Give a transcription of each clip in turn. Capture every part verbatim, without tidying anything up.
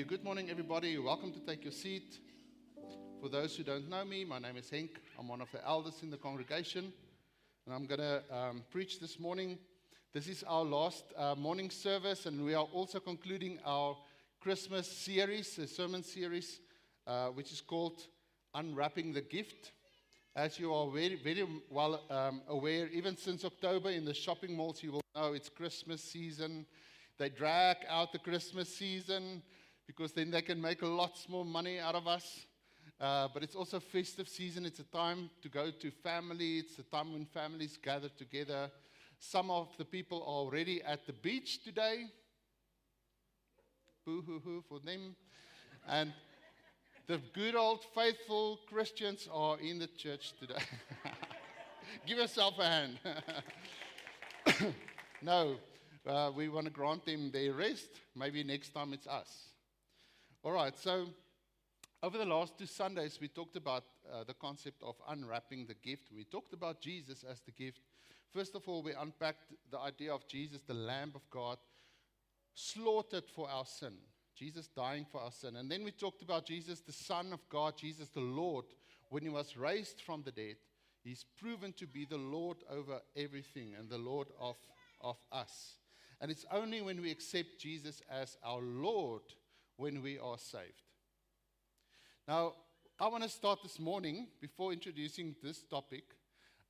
you. Good morning, everybody. You're welcome to take your seat. For those who don't know me, my name is Henk. I'm one of the elders in the congregation, and I'm going to um, preach this morning. This is our last uh, morning service, and we are also concluding our Christmas series, a sermon series, uh, which is called Unwrapping the Gift. As you are very, very well um, aware, even since October in the shopping malls, you will know it's Christmas season. They drag out the Christmas season because then they can make lots more money out of us. Uh, but it's also festive season. It's a time to go to family. It's a time when families gather together. Some of the people are already at the beach today. Boo-hoo-hoo for them. And the good old faithful Christians are in the church today. Give yourself a hand. No, uh, we want to grant them their rest. Maybe next time it's us. All right, so over the last two Sundays, we talked about uh, the concept of unwrapping the gift. We talked about Jesus as the gift. First of all, we unpacked the idea of Jesus, the Lamb of God, slaughtered for our sin. Jesus dying for our sin. And then we talked about Jesus, the Son of God, Jesus the Lord. When he was raised from the dead, he's proven to be the Lord over everything and the Lord of, of us. And it's only when we accept Jesus as our Lord when we are saved. Now, I want to start this morning, before introducing this topic,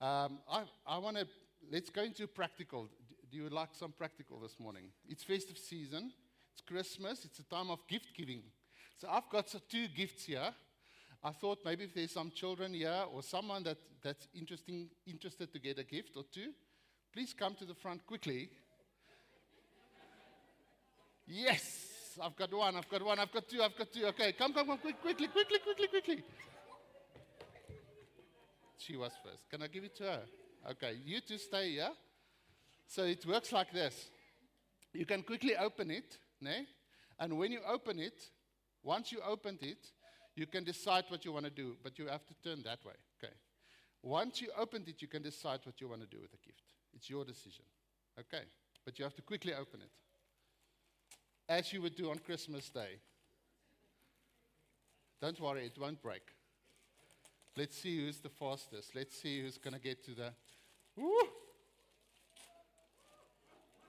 um, I, I want to, let's go into practical. Do you like some practical this morning? It's festive season, it's Christmas, it's a time of gift giving. So I've got two gifts here. I thought maybe if there's some children here or someone that, that's interesting, interested to get a gift or two, please come to the front quickly. Yes! I've got one, I've got one, I've got two, I've got two. Okay, come, come, come, quick, quickly, quickly, quickly, quickly. She was first. Can I give it to her? Okay, you two stay here. So it works like this. You can quickly open it, ne? And when you open it, once you opened it, you can decide what you want to do, but you have to turn that way, okay? Once you opened it, you can decide what you want to do with the gift. It's your decision, okay? But you have to quickly open it, as you would do on Christmas Day. Don't worry, it won't break. Let's see who's the fastest. Let's see who's going to get to the... Woo!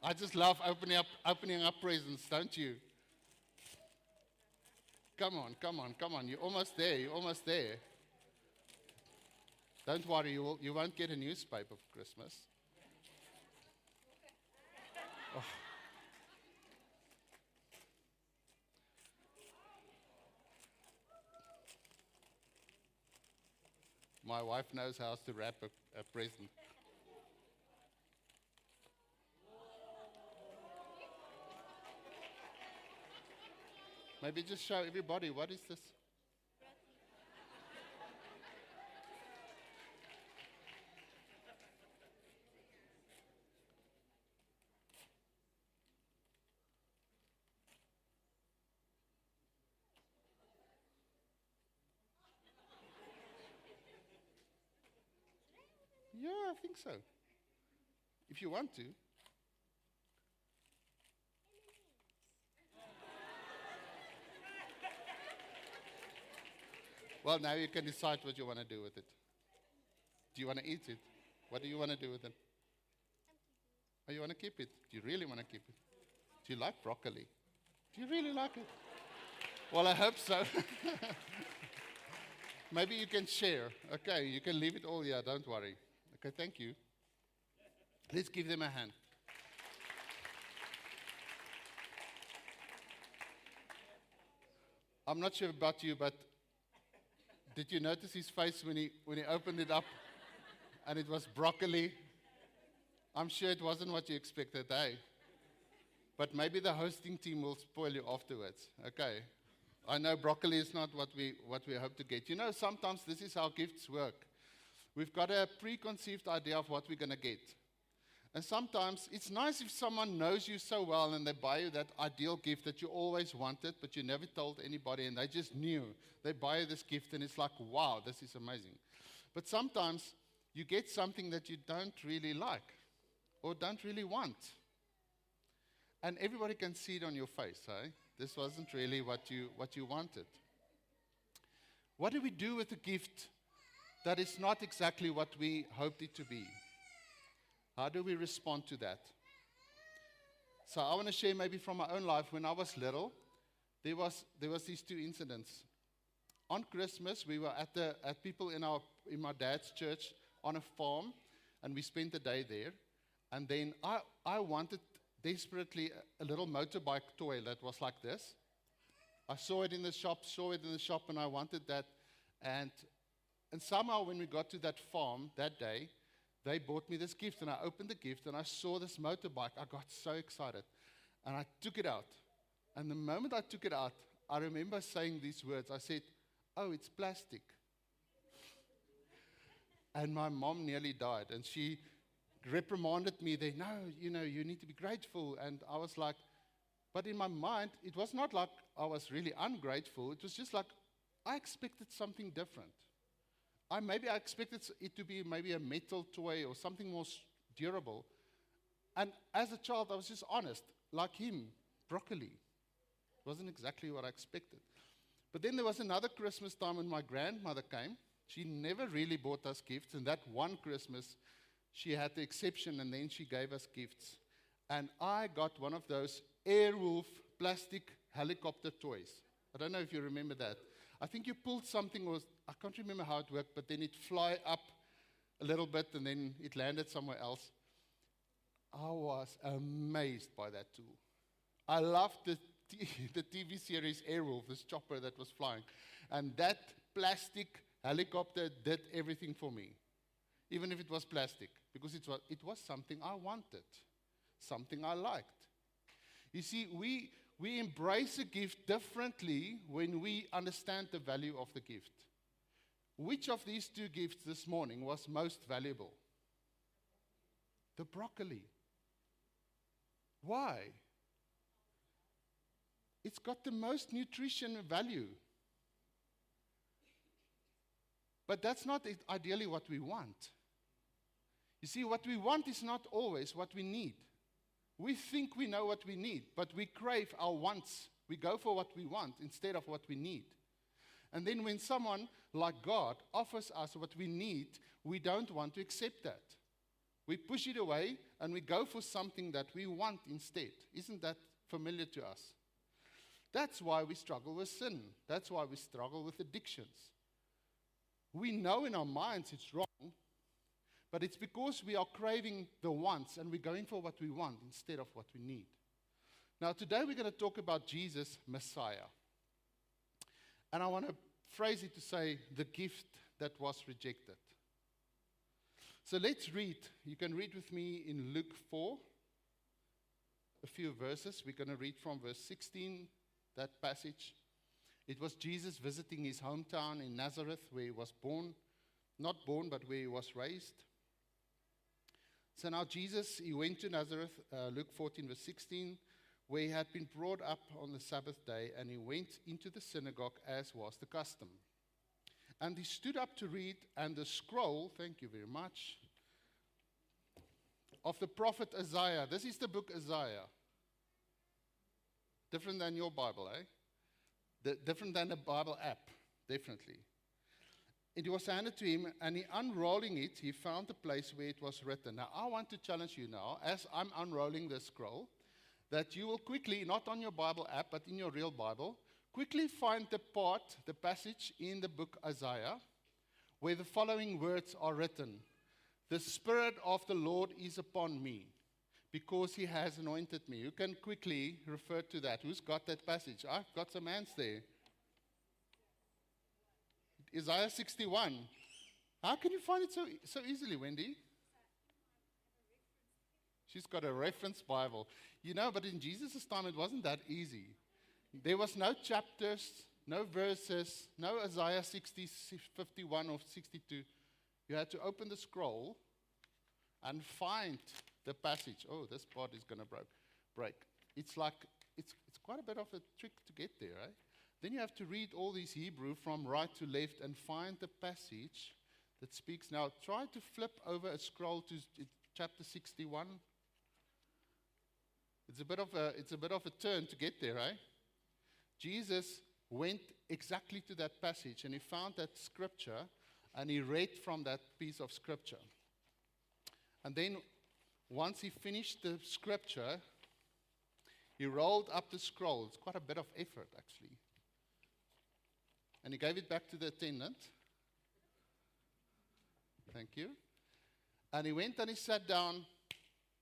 I just love opening up, opening up presents, don't you? Come on, come on, come on. You're almost there, you're almost there. Don't worry, you, will, you won't get a newspaper for Christmas. Oh. My wife knows how to wrap a, a present. Maybe just show everybody, what is this? I think so. If you want to. Well, now you can decide what you want to do with it. Do you want to eat it? What do you want to do with it? Oh, you want to keep it? Do you really want to keep it? Do you like broccoli? Do you really like it? Well, I hope so. Maybe you can share. Okay, you can leave it all here, don't worry. Okay, thank you. Let's give them a hand. I'm not sure about you, but did you notice his face when he when he opened it up and it was broccoli? I'm sure it wasn't what you expected, eh? But maybe the hosting team will spoil you afterwards. Okay. I know broccoli is not what we what we hope to get. You know, sometimes this is how gifts work. We've got a preconceived idea of what we're going to get. And sometimes it's nice if someone knows you so well and they buy you that ideal gift that you always wanted, but you never told anybody and they just knew. They buy you this gift and it's like, wow, this is amazing. But sometimes you get something that you don't really like or don't really want. And everybody can see it on your face, eh? This wasn't really what you what you wanted. What do we do with a gift that is not exactly what we hoped it to be? How do we respond to that? So I want to share maybe from my own life. When I was little, there was there was these two incidents. On Christmas, we were at the at people in our in my dad's church on a farm, and we spent the day there. And then I, I wanted desperately a, a little motorbike toy that was like this. I saw it in the shop, saw it in the shop, and I wanted that. And and somehow when we got to that farm that day, they bought me this gift, and I opened the gift, and I saw this motorbike. I got so excited, and I took it out. And the moment I took it out, I remember saying these words. I said, "Oh, it's plastic." And my mom nearly died, and she reprimanded me there. No, you know, you need to be grateful. And I was like, but in my mind, it was not like I was really ungrateful. It was just like I expected something different. I maybe I expected it to be maybe a metal toy or something more durable. And as a child, I was just honest, like him, broccoli. It wasn't exactly what I expected. But then there was another Christmas time when my grandmother came. She never really bought us gifts. And that one Christmas, she had the exception, and then she gave us gifts. And I got one of those Airwolf plastic helicopter toys. I don't know if you remember that. I think you pulled something, or I can't remember how it worked, but then it fly up a little bit, and then it landed somewhere else. I was amazed by that tool. I loved the, t- the T V series Airwolf, this chopper that was flying. And that plastic helicopter did everything for me, even if it was plastic, because it was, it was something I wanted, something I liked. You see, we... We embrace a gift differently when we understand the value of the gift. Which of these two gifts this morning was most valuable? The broccoli. Why? It's got the most nutrition value. But that's not ideally what we want. You see, what we want is not always what we need. We think we know what we need, but we crave our wants. We go for what we want instead of what we need. And then when someone like God offers us what we need, we don't want to accept that. We push it away and we go for something that we want instead. Isn't that familiar to us? That's why we struggle with sin. That's why we struggle with addictions. We know in our minds it's wrong, but it's because we are craving the wants and we're going for what we want instead of what we need. Now, today we're going to talk about Jesus, Messiah. And I want to phrase it to say, the gift that was rejected. So let's read. You can read with me in Luke four, a few verses. We're going to read from verse sixteen, that passage. It was Jesus visiting his hometown in Nazareth, where he was born. Not born, but where he was raised. So now Jesus, he went to Nazareth, uh, Luke fourteen, verse sixteen, where he had been brought up on the Sabbath day, and he went into the synagogue as was the custom. And he stood up to read, and the scroll, thank you very much, of the prophet Isaiah. This is the book Isaiah. Different than your Bible, eh? The, different than the Bible app, definitely. It was handed to him, and he, unrolling it, he found the place where it was written. Now, I want to challenge you now, as I'm unrolling the scroll, that you will quickly, not on your Bible app, but in your real Bible, quickly find the part, the passage in the book Isaiah, where the following words are written. The Spirit of the Lord is upon me, because he has anointed me. You can quickly refer to that. Who's got that passage? I've got some hands there. Isaiah sixty-one. How can you find it so so easily, Wendy? She's got a reference Bible. You know, but in Jesus' time, it wasn't that easy. There was no chapters, no verses, no Isaiah sixty, fifty-one or sixty-two. You had to open the scroll and find the passage. Oh, this part is going to break. break. It's like, it's it's quite a bit of a trick to get there, right? Then you have to read all these Hebrew from right to left and find the passage that speaks. Now, try to flip over a scroll to chapter sixty-one. It's a bit of a, it's a bit of a turn to get there, eh? Jesus went exactly to that passage, and he found that scripture, and he read from that piece of scripture. And then once he finished the scripture, he rolled up the scroll. It's quite a bit of effort, actually. And he gave it back to the attendant. Thank you. And he went and he sat down,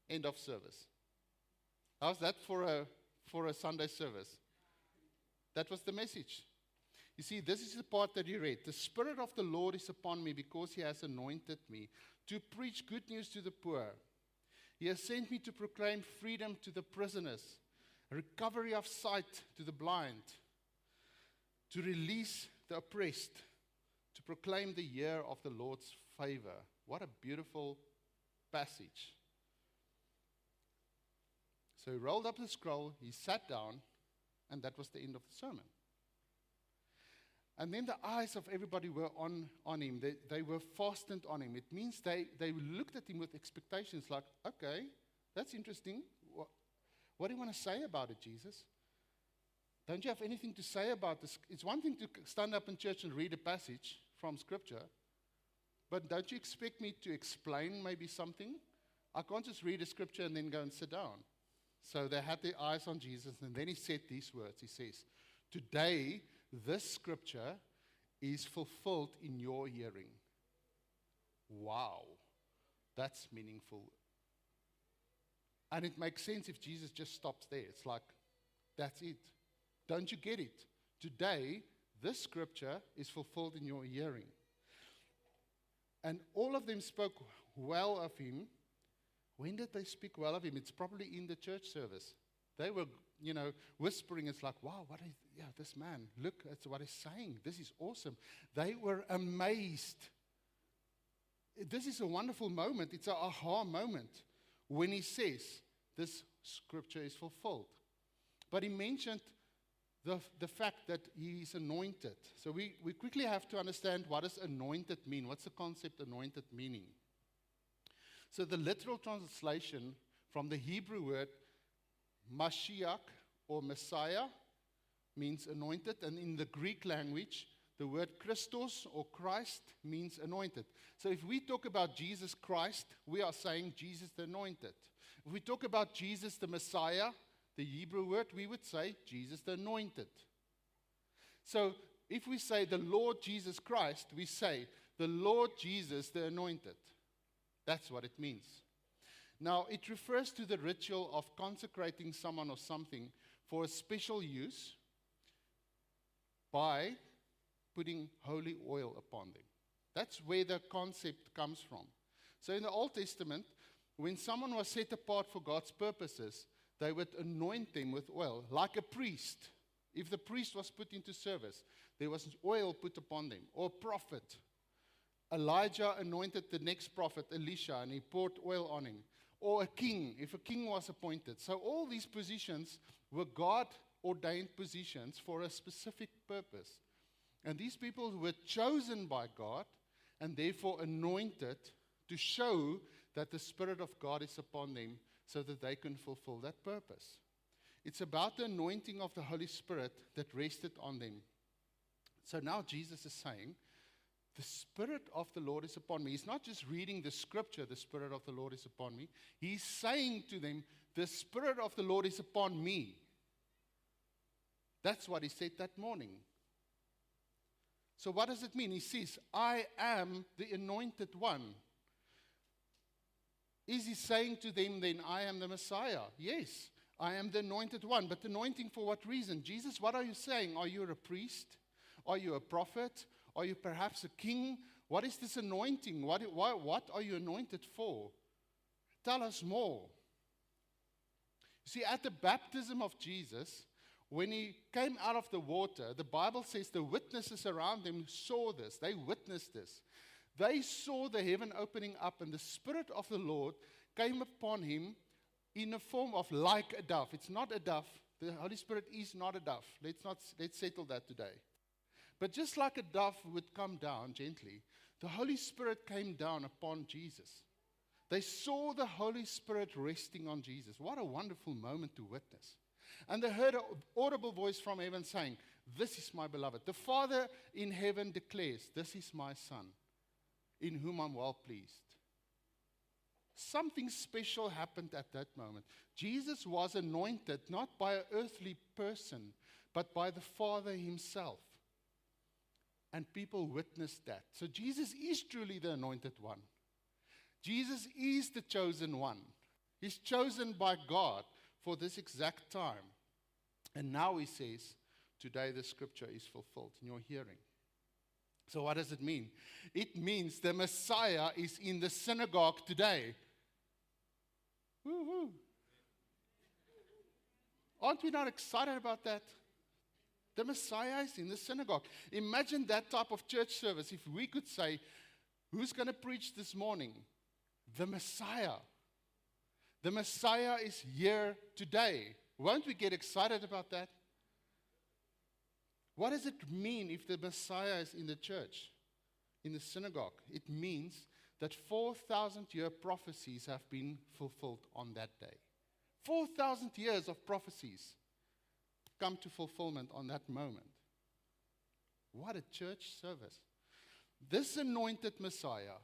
end of service. How's that for a, for a Sunday service? That was the message. You see, this is the part that he read. The Spirit of the Lord is upon me because he has anointed me to preach good news to the poor. He has sent me to proclaim freedom to the prisoners, recovery of sight to the blind, to release the oppressed, to proclaim the year of the Lord's favor. What a beautiful passage. So he rolled up the scroll, he sat down, and that was the end of the sermon. And then the eyes of everybody were on, on him. They, they were fastened on him. It means they, they looked at him with expectations like, okay, that's interesting. What, what do you want to say about it, Jesus? Don't you have anything to say about this? It's one thing to stand up in church and read a passage from Scripture, but don't you expect me to explain maybe something? I can't just read a Scripture and then go and sit down. So they had their eyes on Jesus, and then he said these words. He says, today, this scripture is fulfilled in your hearing. Wow, that's meaningful. And it makes sense if Jesus just stops there. It's like, that's it. Don't you get it? Today, this scripture is fulfilled in your hearing. And all of them spoke well of him. When did they speak well of him? It's probably in the church service. They were, you know, whispering. It's like, wow, what is, yeah, this man, look at what he's saying. This is awesome. They were amazed. This is a wonderful moment. It's an aha moment when he says this scripture is fulfilled. But he mentioned the, the fact that he is anointed. So we, we quickly have to understand, what does anointed mean? What's the concept anointed meaning? So the literal translation from the Hebrew word Mashiach or Messiah means anointed, and in the Greek language, the word Christos or Christ means anointed. So if we talk about Jesus Christ, we are saying Jesus the anointed. If we talk about Jesus the Messiah, the Hebrew word, we would say Jesus the anointed. So if we say the Lord Jesus Christ, we say the Lord Jesus the anointed. That's what it means. Now, it refers to the ritual of consecrating someone or something for a special use by putting holy oil upon them. That's where the concept comes from. So in the Old Testament, when someone was set apart for God's purposes, they would anoint them with oil, like a priest. If the priest was put into service, there was oil put upon them, or a prophet. Elijah anointed the next prophet, Elisha, and he poured oil on him. Or a king, if a king was appointed. So all these positions were God-ordained positions for a specific purpose. And these people were chosen by God and therefore anointed to show that the Spirit of God is upon them so that they can fulfill that purpose. It's about the anointing of the Holy Spirit that rested on them. So now Jesus is saying, the Spirit of the Lord is upon me. He's not just reading the scripture, the Spirit of the Lord is upon me. He's saying to them, the Spirit of the Lord is upon me. That's what he said that morning. So what does it mean? He says, I am the anointed one. Is he saying to them then, I am the Messiah? Yes, I am the anointed one. But anointing for what reason? Jesus, what are you saying? Are you a priest? Are you a prophet? Are you perhaps a king? What is this anointing? What, why, what are you anointed for? Tell us more. See, at the baptism of Jesus, when he came out of the water, the Bible says the witnesses around him saw this. They witnessed this. They saw the heaven opening up, and the Spirit of the Lord came upon him in the form of like a dove. It's not a dove. The Holy Spirit is not a dove. Let's not, let's settle that today. But just like a dove would come down gently, the Holy Spirit came down upon Jesus. They saw the Holy Spirit resting on Jesus. What a wonderful moment to witness. And they heard an audible voice from heaven saying, "This is my beloved. The Father in heaven declares, this is my Son, in whom I'm well pleased." Something special happened at that moment. Jesus was anointed not by an earthly person, but by the Father himself. And people witnessed that. So Jesus is truly the anointed one. Jesus is the chosen one. He's chosen by God for this exact time. And now he says, today the scripture is fulfilled in your hearing. So what does it mean? It means the Messiah is in the synagogue today. Woo-hoo. Aren't we not excited about that? The Messiah is in the synagogue. Imagine that type of church service. If we could say, who's going to preach this morning? The Messiah. The Messiah is here today. Won't we get excited about that? What does it mean if the Messiah is in the church, in the synagogue? It means that four thousand year prophecies have been fulfilled on that day. four thousand years of prophecies come to fulfillment on that moment. What a church service. This anointed Messiah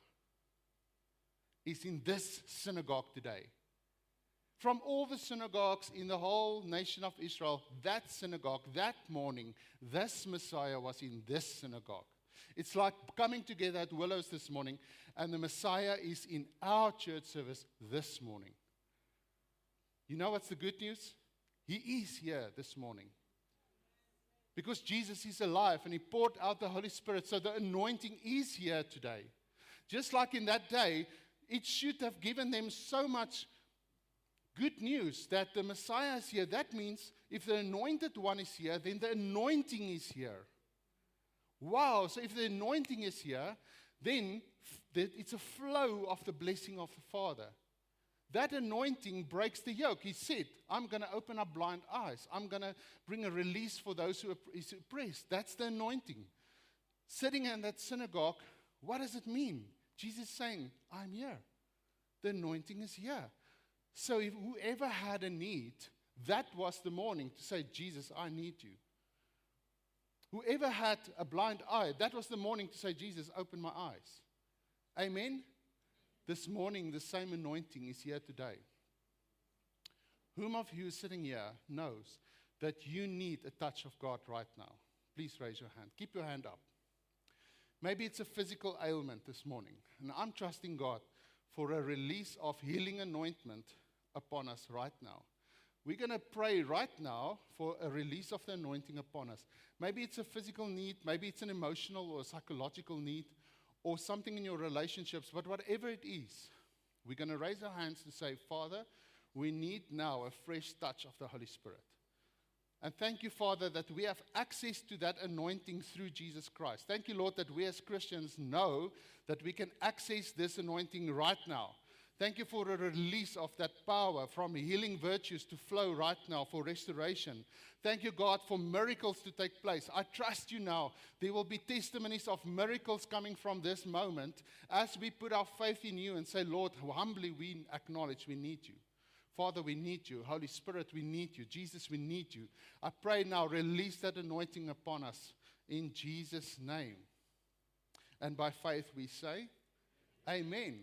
is in this synagogue today. From all the synagogues in the whole nation of Israel, that synagogue, that morning, this Messiah was in this synagogue. It's like coming together at Willows this morning, and the Messiah is in our church service this morning. You know what's the good news? He is here this morning. Because Jesus is alive, and he poured out the Holy Spirit, so the anointing is here today. Just like in that day, it should have given them so much good news that the Messiah is here. That means if the anointed one is here, then the anointing is here. Wow, so if the anointing is here, then it's a flow of the blessing of the Father. That anointing breaks the yoke. He said, I'm going to open up blind eyes. I'm going to bring a release for those who are oppressed. That's the anointing. Sitting in that synagogue, what does it mean? Jesus saying, I'm here. The anointing is here. So if whoever had a need, that was the morning to say, Jesus, I need you. Whoever had a blind eye, that was the morning to say, Jesus, open my eyes. Amen? This morning, the same anointing is here today. Whom of you sitting here knows that you need a touch of God right now? Please raise your hand. Keep your hand up. Maybe it's a physical ailment this morning, and I'm trusting God for a release of healing anointment upon us right now. We're going to pray right now for a release of the anointing upon us. Maybe it's a physical need, maybe it's an emotional or psychological need, or something in your relationships, but whatever it is, we're going to raise our hands and say, Father, we need now a fresh touch of the Holy Spirit. And thank you, Father, that we have access to that anointing through Jesus Christ. Thank you, Lord, that we as Christians know that we can access this anointing right now. Thank you for a release of that power from healing virtues to flow right now for restoration. Thank you, God, for miracles to take place. I trust you now. There will be testimonies of miracles coming from this moment as we put our faith in you and say, Lord, humbly we acknowledge we need you. Father, we need you. Holy Spirit, we need you. Jesus, we need you. I pray now, release that anointing upon us in Jesus' name. And by faith we say, amen. Amen.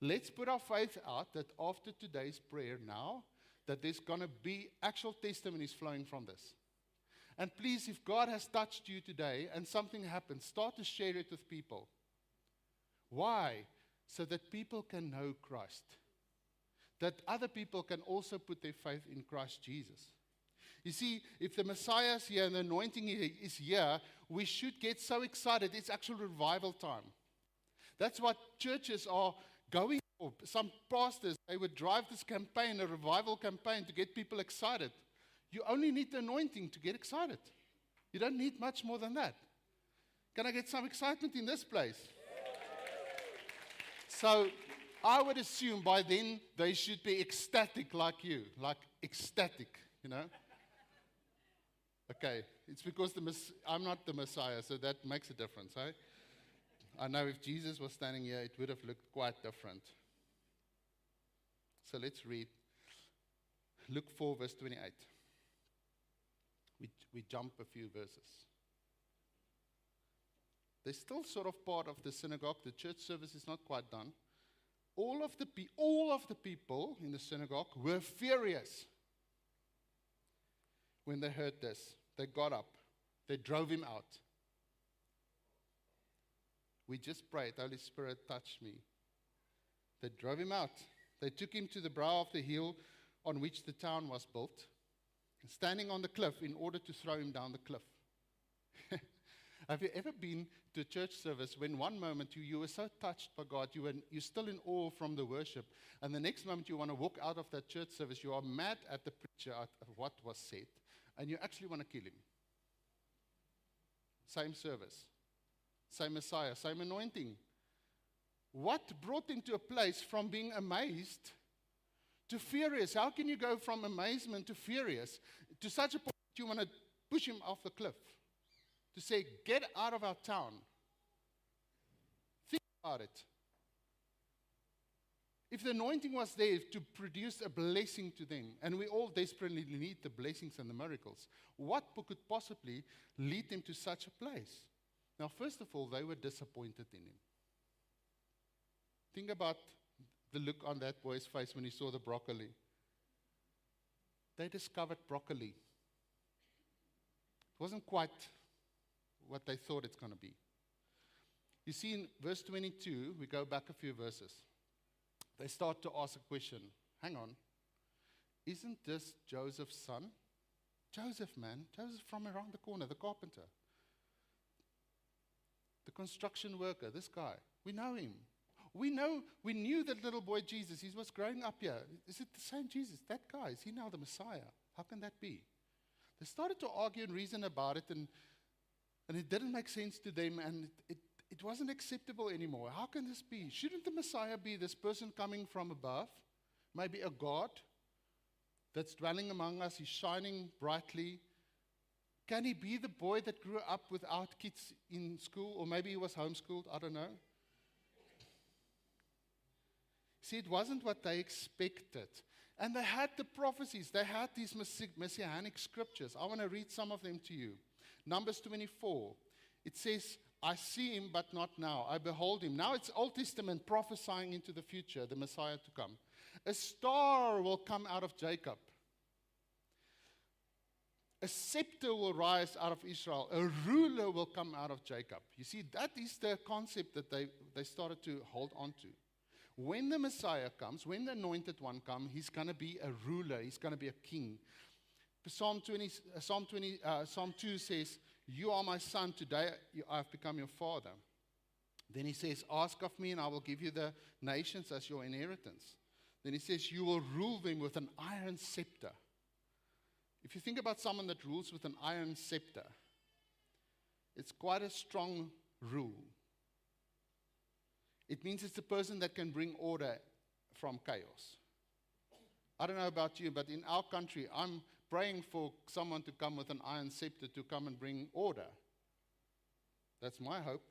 Let's put our faith out that after today's prayer now, that there's going to be actual testimonies flowing from this. And please, if God has touched you today and something happens, start to share it with people. Why? So that people can know Christ. That other people can also put their faith in Christ Jesus. You see, if the Messiah is here and the anointing is here, we should get so excited. It's actual revival time. That's what churches are going for. Some pastors, they would drive this campaign, a revival campaign, to get people excited. You only need the anointing to get excited. You don't need much more than that. Can I get some excitement in this place? So I would assume by then they should be ecstatic like you, like ecstatic, you know. Okay, it's because the mes- I'm not the Messiah, so that makes a difference, eh? I know if Jesus was standing here, it would have looked quite different. So let's read. Luke four, verse twenty-eight. We, we jump a few verses. They're still sort of part of the synagogue. The church service is not quite done. All of the, pe- all of the people in the synagogue were furious when they heard this. They got up. They drove him out. We just prayed, Holy Spirit, touch me. They drove him out. They took him to the brow of the hill on which the town was built, standing on the cliff in order to throw him down the cliff. Have you ever been to a church service when one moment you, you were so touched by God, you were, you're still in awe from the worship, and the next moment you want to walk out of that church service, you are mad at the preacher, at what was said, and you actually want to kill him? Same service, same Messiah, same anointing. What brought him to a place from being amazed to furious? How can you go from amazement to furious to such a point that you want to push him off the cliff? To say, get out of our town. Think about it. If the anointing was there to produce a blessing to them, and we all desperately need the blessings and the miracles, what could possibly lead them to such a place? Now, first of all, they were disappointed in him. Think about the look on that boy's face when he saw the broccoli. They discovered broccoli. It wasn't quite what they thought it's going to be. You see, in verse twenty-two, we go back a few verses. They start to ask a question. Hang on. Isn't this Joseph's son? Joseph, man. Joseph from around the corner, the carpenter. The construction worker, this guy. We know him. We know, we knew that little boy Jesus. He was growing up here. Is it the same Jesus? That guy, is he now the Messiah? How can that be? They started to argue and reason about it, and And it didn't make sense to them, and it, it, it wasn't acceptable anymore. How can this be? Shouldn't the Messiah be this person coming from above? Maybe a God that's dwelling among us. He's shining brightly. Can he be the boy that grew up without kids in school? Or maybe he was homeschooled. I don't know. See, it wasn't what they expected. And they had the prophecies. They had these messi- messianic scriptures. I want to read some of them to you. Numbers twenty-four, it says, I see him, but not now. I behold him. Now it's Old Testament prophesying into the future, the Messiah to come. A star will come out of Jacob. A scepter will rise out of Israel. A ruler will come out of Jacob. You see, that is the concept that they, they started to hold on to. When the Messiah comes, when the Anointed One comes, he's going to be a ruler. He's going to be a king. Psalm twenty, uh, Psalm twenty, uh, Psalm two says, you are my son, today I have become your father. Then he says, ask of me and I will give you the nations as your inheritance. Then he says, you will rule them with an iron scepter. If you think about someone that rules with an iron scepter, it's quite a strong rule. It means it's a person that can bring order from chaos. I don't know about you, but in our country, I'm praying for someone to come with an iron scepter to come and bring order. That's my hope.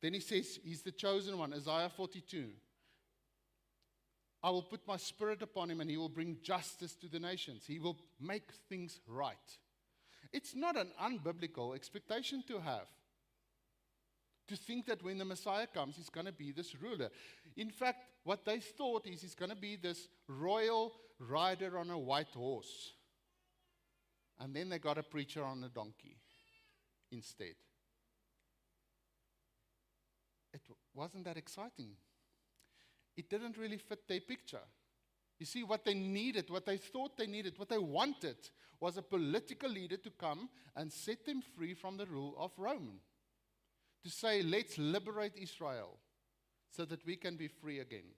Then he says, he's the chosen one, Isaiah forty-two. I will put my spirit upon him and he will bring justice to the nations. He will make things right. It's not an unbiblical expectation to have. To think that when the Messiah comes, he's going to be this ruler. In fact, what they thought is he's going to be this royal rider on a white horse. And then they got a preacher on a donkey instead. It w- wasn't that exciting. It didn't really fit their picture. You see, what they needed, what they thought they needed, what they wanted was a political leader to come and set them free from the rule of Rome. To say, let's liberate Israel so that we can be free again.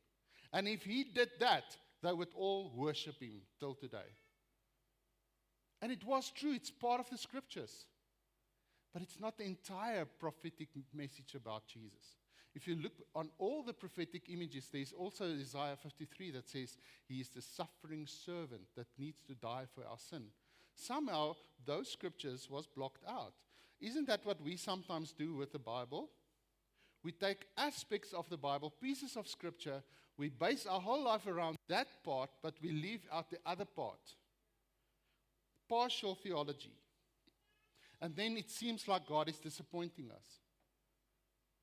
And if he did that, they would all worship him till today. And it was true. It's part of the scriptures. But it's not the entire prophetic message about Jesus. If you look on all the prophetic images, there's also Isaiah fifty-three that says, he is the suffering servant that needs to die for our sin. Somehow, those scriptures was blocked out. Isn't that what we sometimes do with the Bible? We take aspects of the Bible, pieces of scripture, We base our whole life around that part, but we leave out the other part. Partial theology. And then it seems like God is disappointing us.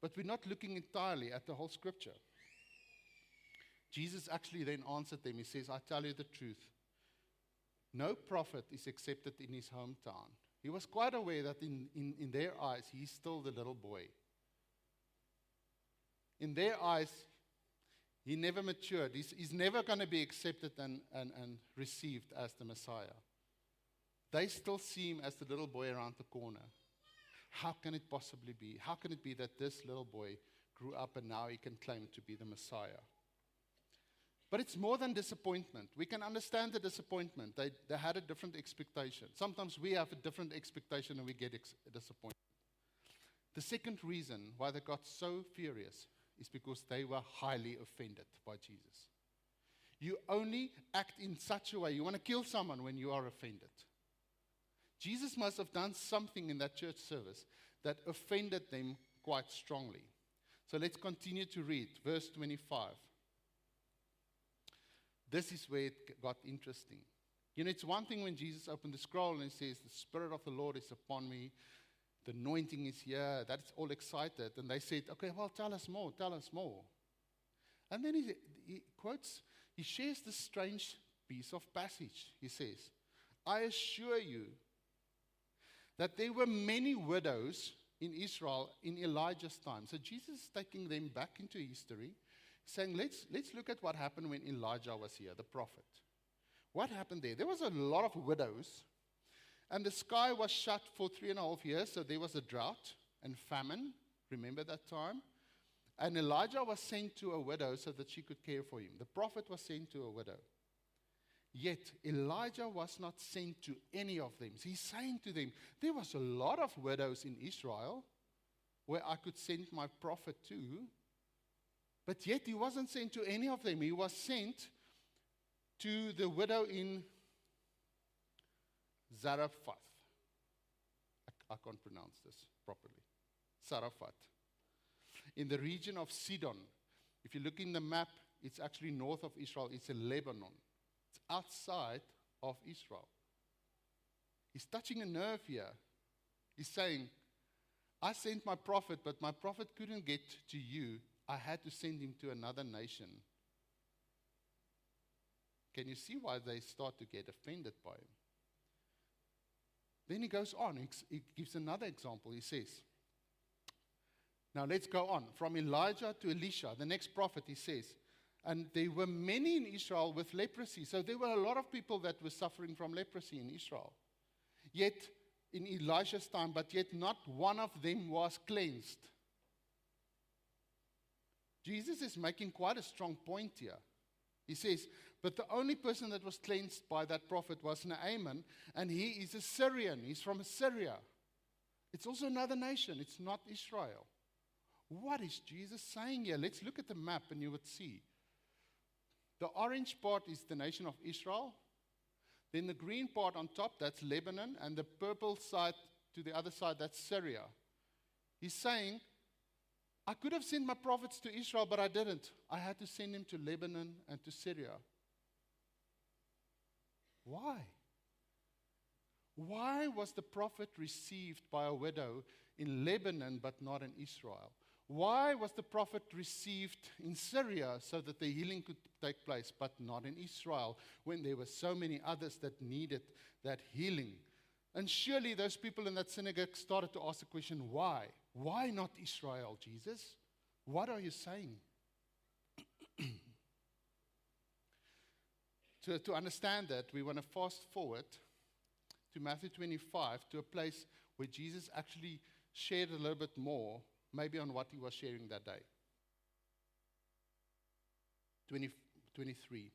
But we're not looking entirely at the whole scripture. Jesus actually then answered them. He says, I tell you the truth. No prophet is accepted in his hometown. He was quite aware that in, in, in their eyes, he's still the little boy. In their eyes, he never matured. He's, he's never going to be accepted and, and, and received as the Messiah. They still see him as the little boy around the corner. How can it possibly be? How can it be that this little boy grew up and now he can claim to be the Messiah? But it's more than disappointment. We can understand the disappointment. They, they had a different expectation. Sometimes we have a different expectation and we get ex- disappointed. The second reason why they got so furious is because they were highly offended by Jesus. You only act in such a way. You want to kill someone when you are offended. Jesus must have done something in that church service that offended them quite strongly. So let's continue to read. Verse twenty-five. This is where it got interesting. You know, it's one thing when Jesus opened the scroll and he says, the Spirit of the Lord is upon me, the anointing is here, that's all excited. And they said, okay, well, tell us more, tell us more. And then he, he quotes, he shares this strange piece of passage. He says, I assure you that there were many widows in Israel in Elijah's time. So Jesus is taking them back into history, saying, let's, let's look at what happened when Elijah was here, the prophet. What happened there? There was a lot of widows, and the sky was shut for three and a half years, so there was a drought and famine. Remember that time? And Elijah was sent to a widow so that she could care for him. The prophet was sent to a widow. Yet Elijah was not sent to any of them. So he's saying to them, there was a lot of widows in Israel where I could send my prophet to, but yet he wasn't sent to any of them. He was sent to the widow in Zarephath. I, I can't pronounce this properly. Zarephath. In the region of Sidon. If you look in the map, it's actually north of Israel. It's in Lebanon. It's outside of Israel. He's touching a nerve here. He's saying, I sent my prophet, but my prophet couldn't get to you. I had to send him to another nation. Can you see why they start to get offended by him? Then he goes on. He, he gives another example. He says, now let's go on. From Elijah to Elisha, the next prophet, he says, and there were many in Israel with leprosy. So there were a lot of people that were suffering from leprosy in Israel. Yet, in Elisha's time, but yet not one of them was cleansed. Jesus is making quite a strong point here. He says, but the only person that was cleansed by that prophet was Naaman, and he is a Syrian. He's from Syria. It's also another nation. It's not Israel. What is Jesus saying here? Let's look at the map and you would see. The orange part is the nation of Israel. Then the green part on top, that's Lebanon, and the purple side to the other side, that's Syria. He's saying, I could have sent my prophets to Israel, but I didn't. I had to send them to Lebanon and to Syria. Why? Why was the prophet received by a widow in Lebanon, but not in Israel? Why was the prophet received in Syria so that the healing could take place, but not in Israel, when there were so many others that needed that healing? And surely those people in that synagogue started to ask the question, why? Why not Israel, Jesus? What are you saying? to, to understand that, we want to fast forward to Matthew twenty-five, to a place where Jesus actually shared a little bit more, maybe on what he was sharing that day. twenty, twenty-three.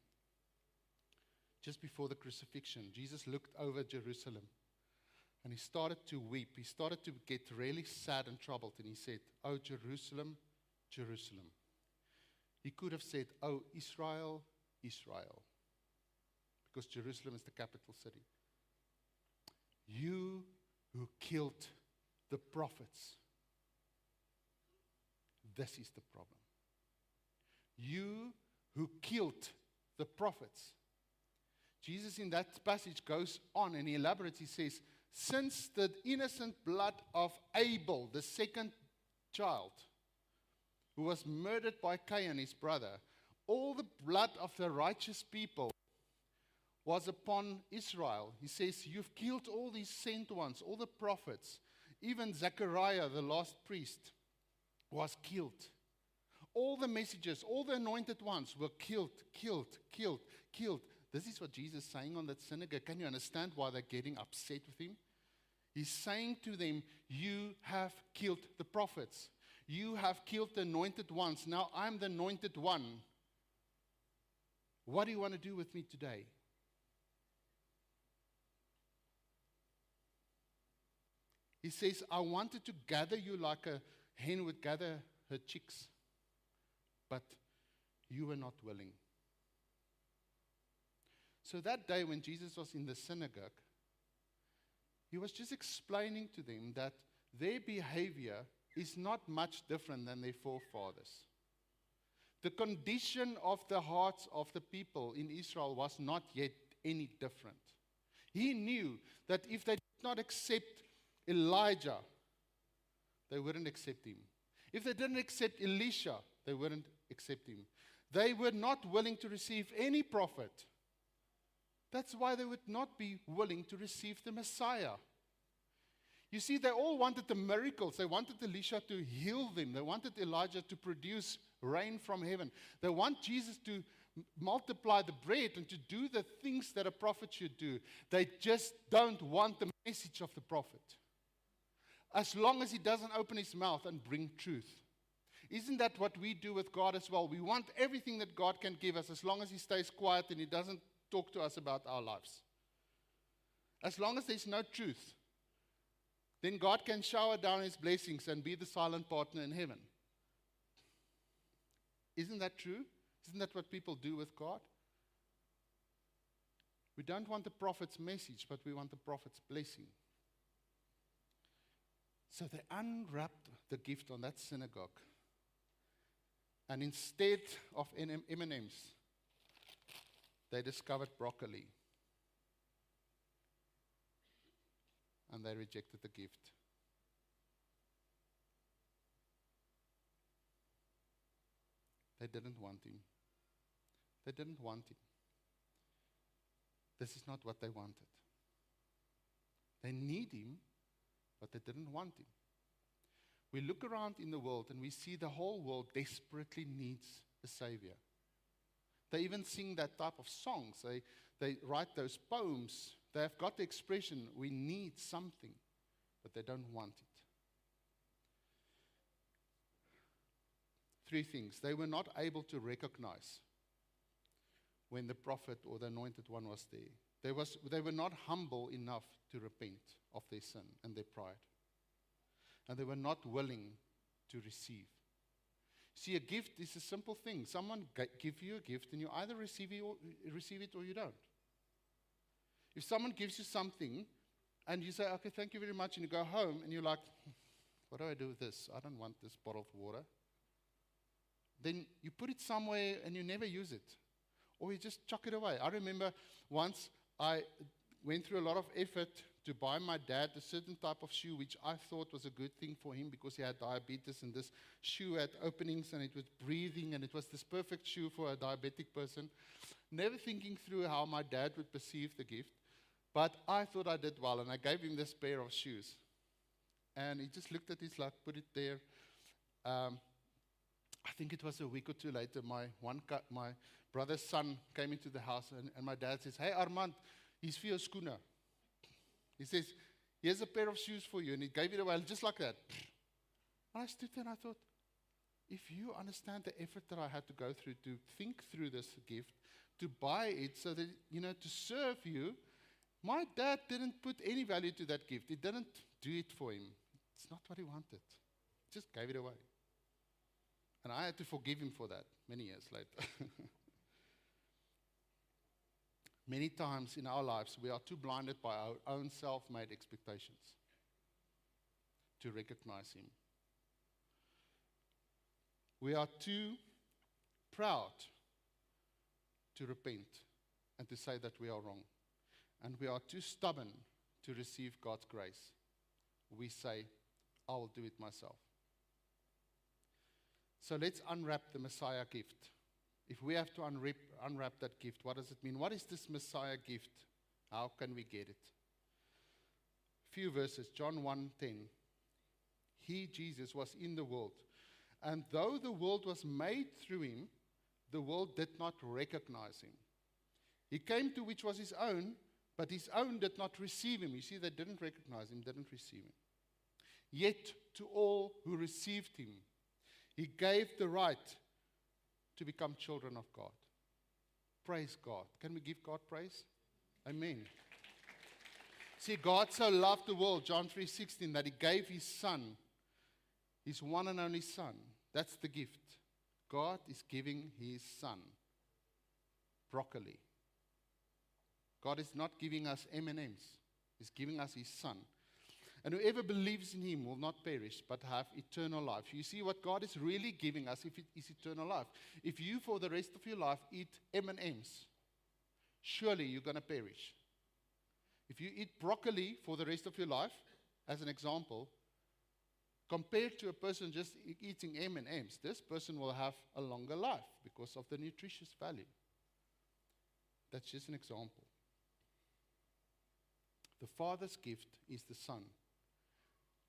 Just before the crucifixion, Jesus looked over Jerusalem. And he started to weep. He started to get really sad and troubled. And he said, oh, Jerusalem, Jerusalem. He could have said, oh, Israel, Israel. Because Jerusalem is the capital city. You who killed the prophets. This is the problem. You who who killed the prophets. Jesus in that passage goes on and he elaborates. He says, since the innocent blood of Abel, the second child, who was murdered by Cain, his brother, all the blood of the righteous people was upon Israel. He says, you've killed all these sent ones, all the prophets. Even Zechariah, the last priest, was killed. All the messengers, all the anointed ones were killed, killed, killed, killed. This is what Jesus is saying on that synagogue. Can you understand why they're getting upset with him? He's saying to them, you have killed the prophets. You have killed the anointed ones. Now I'm the anointed one. What do you want to do with me today? He says, I wanted to gather you like a hen would gather her chicks, but you were not willing. So that day when Jesus was in the synagogue, he was just explaining to them that their behavior is not much different than their forefathers. The condition of the hearts of the people in Israel was not yet any different. He knew that if they did not accept Elijah, they wouldn't accept him. If they didn't accept Elisha, they wouldn't accept him. They were not willing to receive any prophet. That's why they would not be willing to receive the Messiah. You see, they all wanted the miracles. They wanted Elisha to heal them. They wanted Elijah to produce rain from heaven. They want Jesus to m- multiply the bread and to do the things that a prophet should do. They just don't want the message of the prophet, as long as he doesn't open his mouth and bring truth. Isn't that what we do with God as well? We want everything that God can give us, as long as he stays quiet and he doesn't talk to us about our lives. As long as there's no truth, then God can shower down his blessings and be the silent partner in heaven. Isn't that true? Isn't that what people do with God? We don't want the prophet's message, but we want the prophet's blessing. So they unwrapped the gift on that synagogue. And instead of M and M's, they discovered broccoli. And they rejected the gift. They didn't want him. They didn't want him. This is not what they wanted. They need him, but they didn't want him. We look around in the world and we see the whole world desperately needs a savior. They even sing that type of songs. They, they write those poems. They have got the expression, we need something, but they don't want it. Three things. They were not able to recognize when the prophet or the anointed one was there. They, was, they were not humble enough to repent of their sin and their pride. And they were not willing to receive. See, a gift is a simple thing. Someone g- give you a gift and you either receive it, or, receive it or you don't. If someone gives you something and you say, okay, thank you very much, and you go home and you're like, what do I do with this? I don't want this bottle of water. Then you put it somewhere and you never use it. Or you just chuck it away. I remember once I went through a lot of effort to buy my dad a certain type of shoe, which I thought was a good thing for him because he had diabetes, and this shoe had openings, and it was breathing, and it was this perfect shoe for a diabetic person. Never thinking through how my dad would perceive the gift, but I thought I did well, and I gave him this pair of shoes. And he just looked at his luck, put it there. Um, I think it was a week or two later, my one cu- my brother's son came into the house, and, and my dad says, hey, Armand, he's for your schooner. He says, here's a pair of shoes for you. And he gave it away just like that. And I stood there and I thought, if you understand the effort that I had to go through to think through this gift, to buy it so that, you know, to serve you, my dad didn't put any value to that gift. He didn't do it for him. It's not what he wanted. Just gave it away. And I had to forgive him for that many years later. Many times in our lives, we are too blinded by our own self-made expectations to recognize him. We are too proud to repent and to say that we are wrong. And we are too stubborn to receive God's grace. We say, I will do it myself. So let's unwrap the Messiah gift. If we have to unwrap, unwrap that gift, what does it mean? What is this Messiah gift? How can we get it? Few verses, John one ten. He, Jesus, was in the world. And though the world was made through him, the world did not recognize him. He came to which was his own, but his own did not receive him. You see, they didn't recognize him, didn't receive him. Yet to all who received him, he gave the right to become children of God. Praise God. Can we give God praise? Amen. See, God so loved the world, John three sixteen, that he gave his son, his one and only son. That's the gift. God is giving his son broccoli. God is not giving us M and M's. He's giving us his son. And whoever believes in him will not perish, but have eternal life. You see, what God is really giving us if it is eternal life. If you, for the rest of your life, eat M and M's, surely you're going to perish. If you eat broccoli for the rest of your life, as an example, compared to a person just eating M and M's, this person will have a longer life because of the nutritious value. That's just an example. The Father's gift is the Son,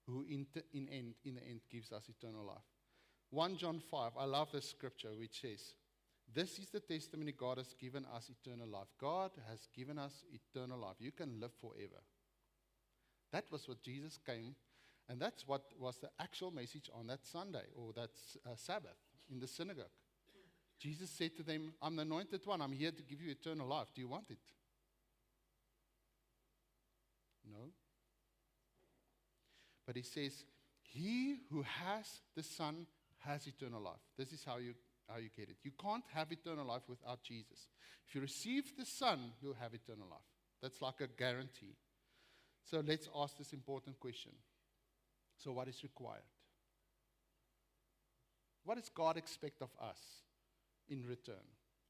who in, t- in, end, in the end gives us eternal life. First John five, I love this scripture, which says, this is the testimony God has given us eternal life. God has given us eternal life. You can live forever. That was what Jesus came, and that's what was the actual message on that Sunday, or that uh, Sabbath in the synagogue. Jesus said to them, I'm the anointed one. I'm here to give you eternal life. Do you want it? No. But he says, he who has the Son has eternal life. This is how you how you get it. You can't have eternal life without Jesus. If you receive the Son, you'll have eternal life. That's like a guarantee. So let's ask this important question. So what is required? What does God expect of us in return?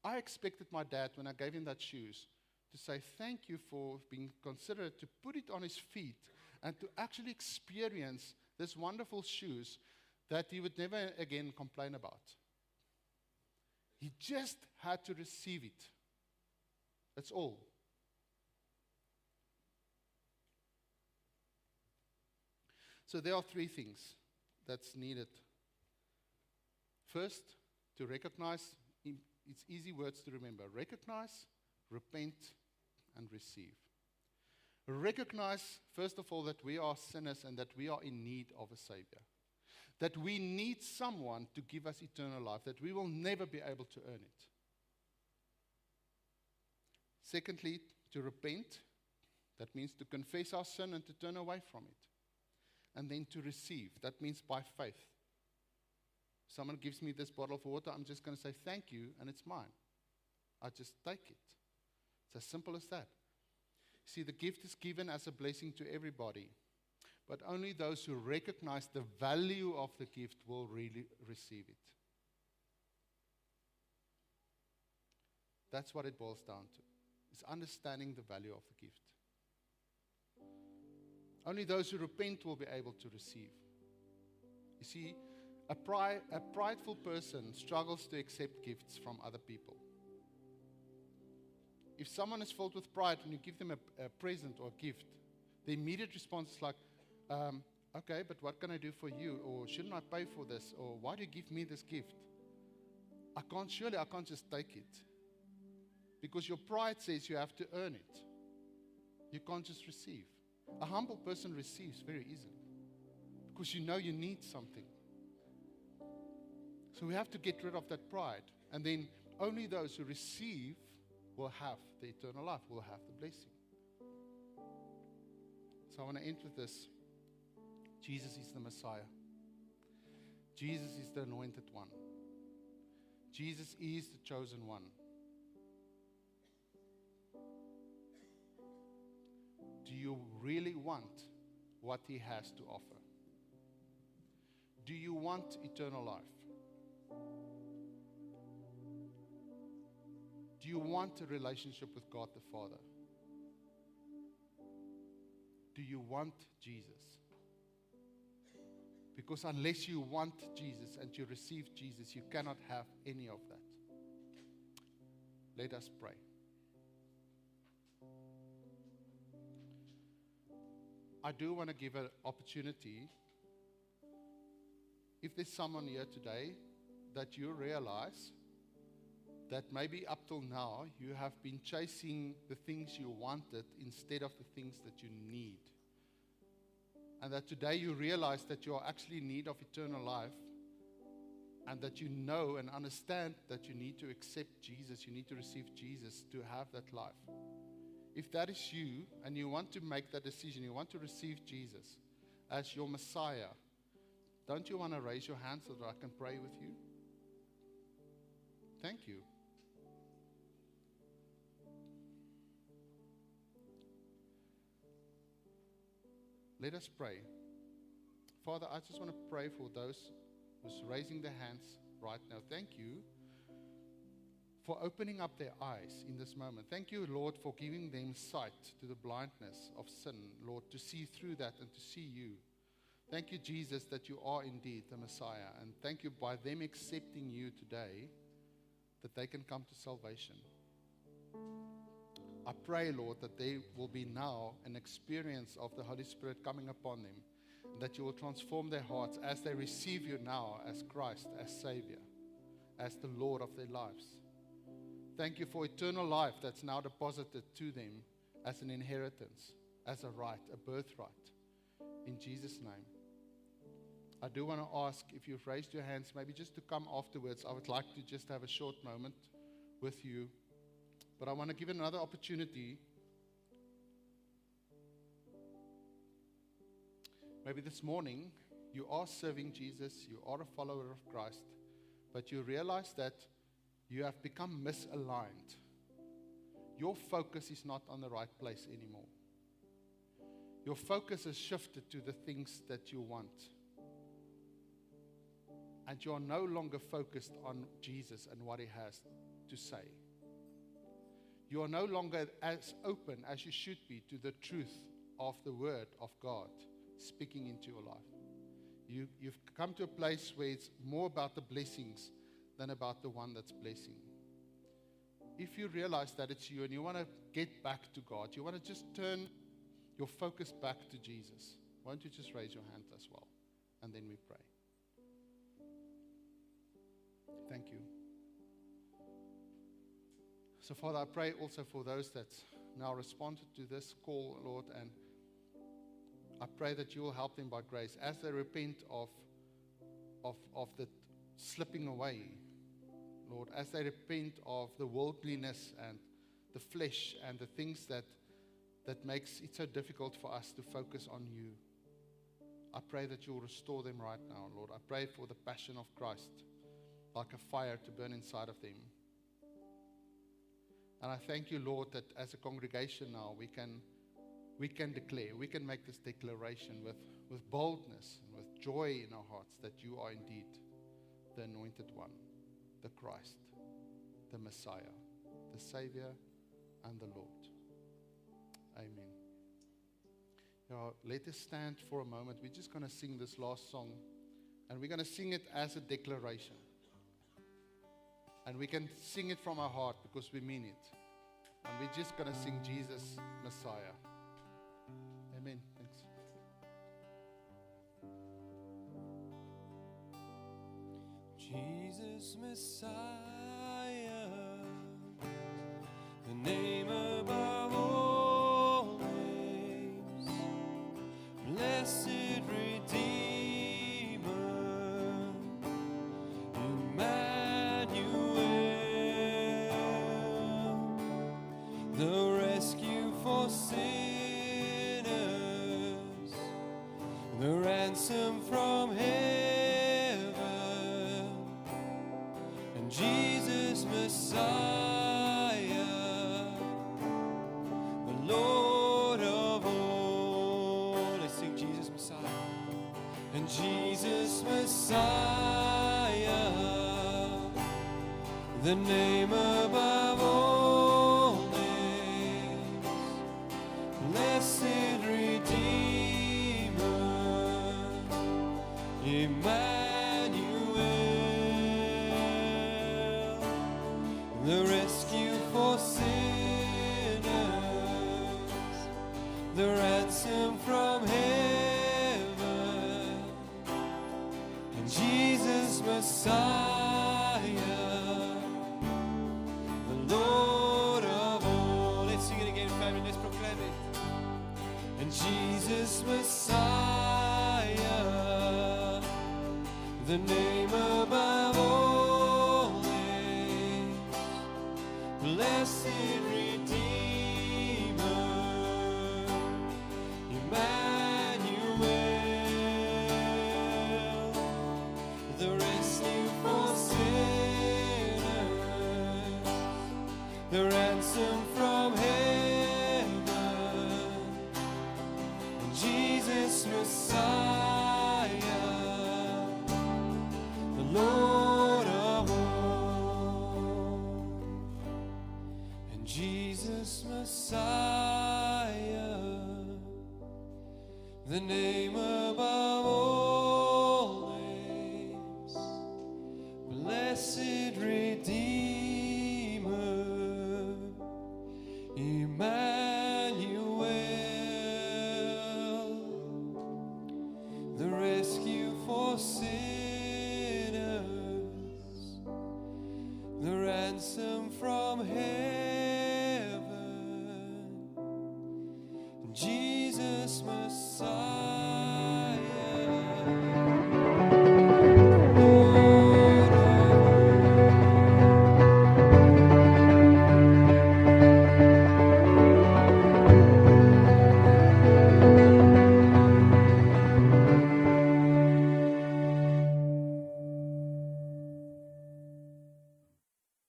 I expected my dad, when I gave him that shoes, to say thank you for being considerate, to put it on his feet, and to actually experience this wonderful shoes that he would never again complain about. He just had to receive it. That's all. So there are three things that's needed. First, to recognize, it's easy words to remember. Recognize, repent, and receive. Recognize, first of all, that we are sinners and that we are in need of a Savior. That we need someone to give us eternal life, that we will never be able to earn it. Secondly, to repent. That means to confess our sin and to turn away from it. And then to receive. That means by faith. Someone gives me this bottle of water, I'm just going to say thank you, and it's mine. I just take it. It's as simple as that. See, the gift is given as a blessing to everybody, but only those who recognize the value of the gift will really receive it. That's what it boils down to. It's understanding the value of the gift. Only those who repent will be able to receive. You see, a, pri- a prideful person struggles to accept gifts from other people. If someone is filled with pride and you give them a, a present or a gift, the immediate response is like, Um, okay, but what can I do for you? Or shouldn't I pay for this? Or why do you give me this gift? I can't, surely I can't just take it. Because your pride says you have to earn it. You can't just receive. A humble person receives very easily. Because you know you need something. So we have to get rid of that pride. And then only those who receive will have the eternal life, will have the blessing. So I want to end with this. Jesus is the Messiah. Jesus is the anointed one. Jesus is the chosen one. Do you really want what he has to offer? Do you want eternal life? Do you want a relationship with God the Father? Do you want Jesus? Because unless you want Jesus and you receive Jesus, you cannot have any of that. Let us pray. I do want to give an opportunity. If there's someone here today that you realize that maybe up till now you have been chasing the things you wanted instead of the things that you need, and that today you realize that you are actually in need of eternal life, and that you know and understand that you need to accept Jesus, you need to receive Jesus to have that life. If that is you and you want to make that decision, you want to receive Jesus as your Messiah, don't you want to raise your hand so that I can pray with you? Thank you. Let us pray. Father, I just want to pray for those who's raising their hands right now. Thank you for opening up their eyes in this moment. Thank you, Lord, for giving them sight to the blindness of sin, Lord, to see through that and to see you. Thank you, Jesus, that you are indeed the Messiah. And thank you, by them accepting you today, that they can come to salvation. I pray, Lord, that there will be now an experience of the Holy Spirit coming upon them, and that you will transform their hearts as they receive you now as Christ, as Savior, as the Lord of their lives. Thank you for eternal life that's now deposited to them as an inheritance, as a right, a birthright. In Jesus' name. I do want to ask, if you've raised your hands, maybe just to come afterwards. I would like to just have a short moment with you. But I want to give another opportunity. Maybe this morning, you are serving Jesus, you are a follower of Christ, but you realize that you have become misaligned. Your focus is not on the right place anymore. Your focus has shifted to the things that you want. And you are no longer focused on Jesus and what he has to say. You are no longer as open as you should be to the truth of the Word of God speaking into your life. You, you've come to a place where it's more about the blessings than about the one that's blessing. If you realize that it's you and you want to get back to God, you want to just turn your focus back to Jesus, won't you just raise your hand as well? And then we pray. Thank you. So, Father, I pray also for those that now responded to this call, Lord, and I pray that you will help them by grace as they repent of, of, of the slipping away, Lord, as they repent of the worldliness and the flesh and the things that that makes it so difficult for us to focus on you. I pray that you'll restore them right now, Lord. I pray for the passion of Christ, like a fire to burn inside of them. And I thank you, Lord, that as a congregation now, we can, we can declare, we can make this declaration with, with boldness and with joy in our hearts that you are indeed the Anointed One, the Christ, the Messiah, the Savior, and the Lord. Amen. Now, let us stand for a moment. We're just going to sing this last song, and we're going to sing it as a declaration. And we can sing it from our heart because we mean it. And we're just going to sing Jesus, Messiah. Amen. Thanks. Jesus, Messiah, the name above all. Blessed Redeemer, Emmanuel, the rescue for sinners, the ransom from heaven, and Jesus Messiah, the Lord of all. And Jesus Messiah, the name above all. for sinners, the ransom from heaven, and Jesus Messiah, the Lord of all. Let's sing it again, family. Let's proclaim it. And Jesus Messiah, the name above all. Blessed Redeemer, Emmanuel, the rescue for sinners, the ransom from heaven, Jesus Messiah, the Lord. Messiah, the name above all.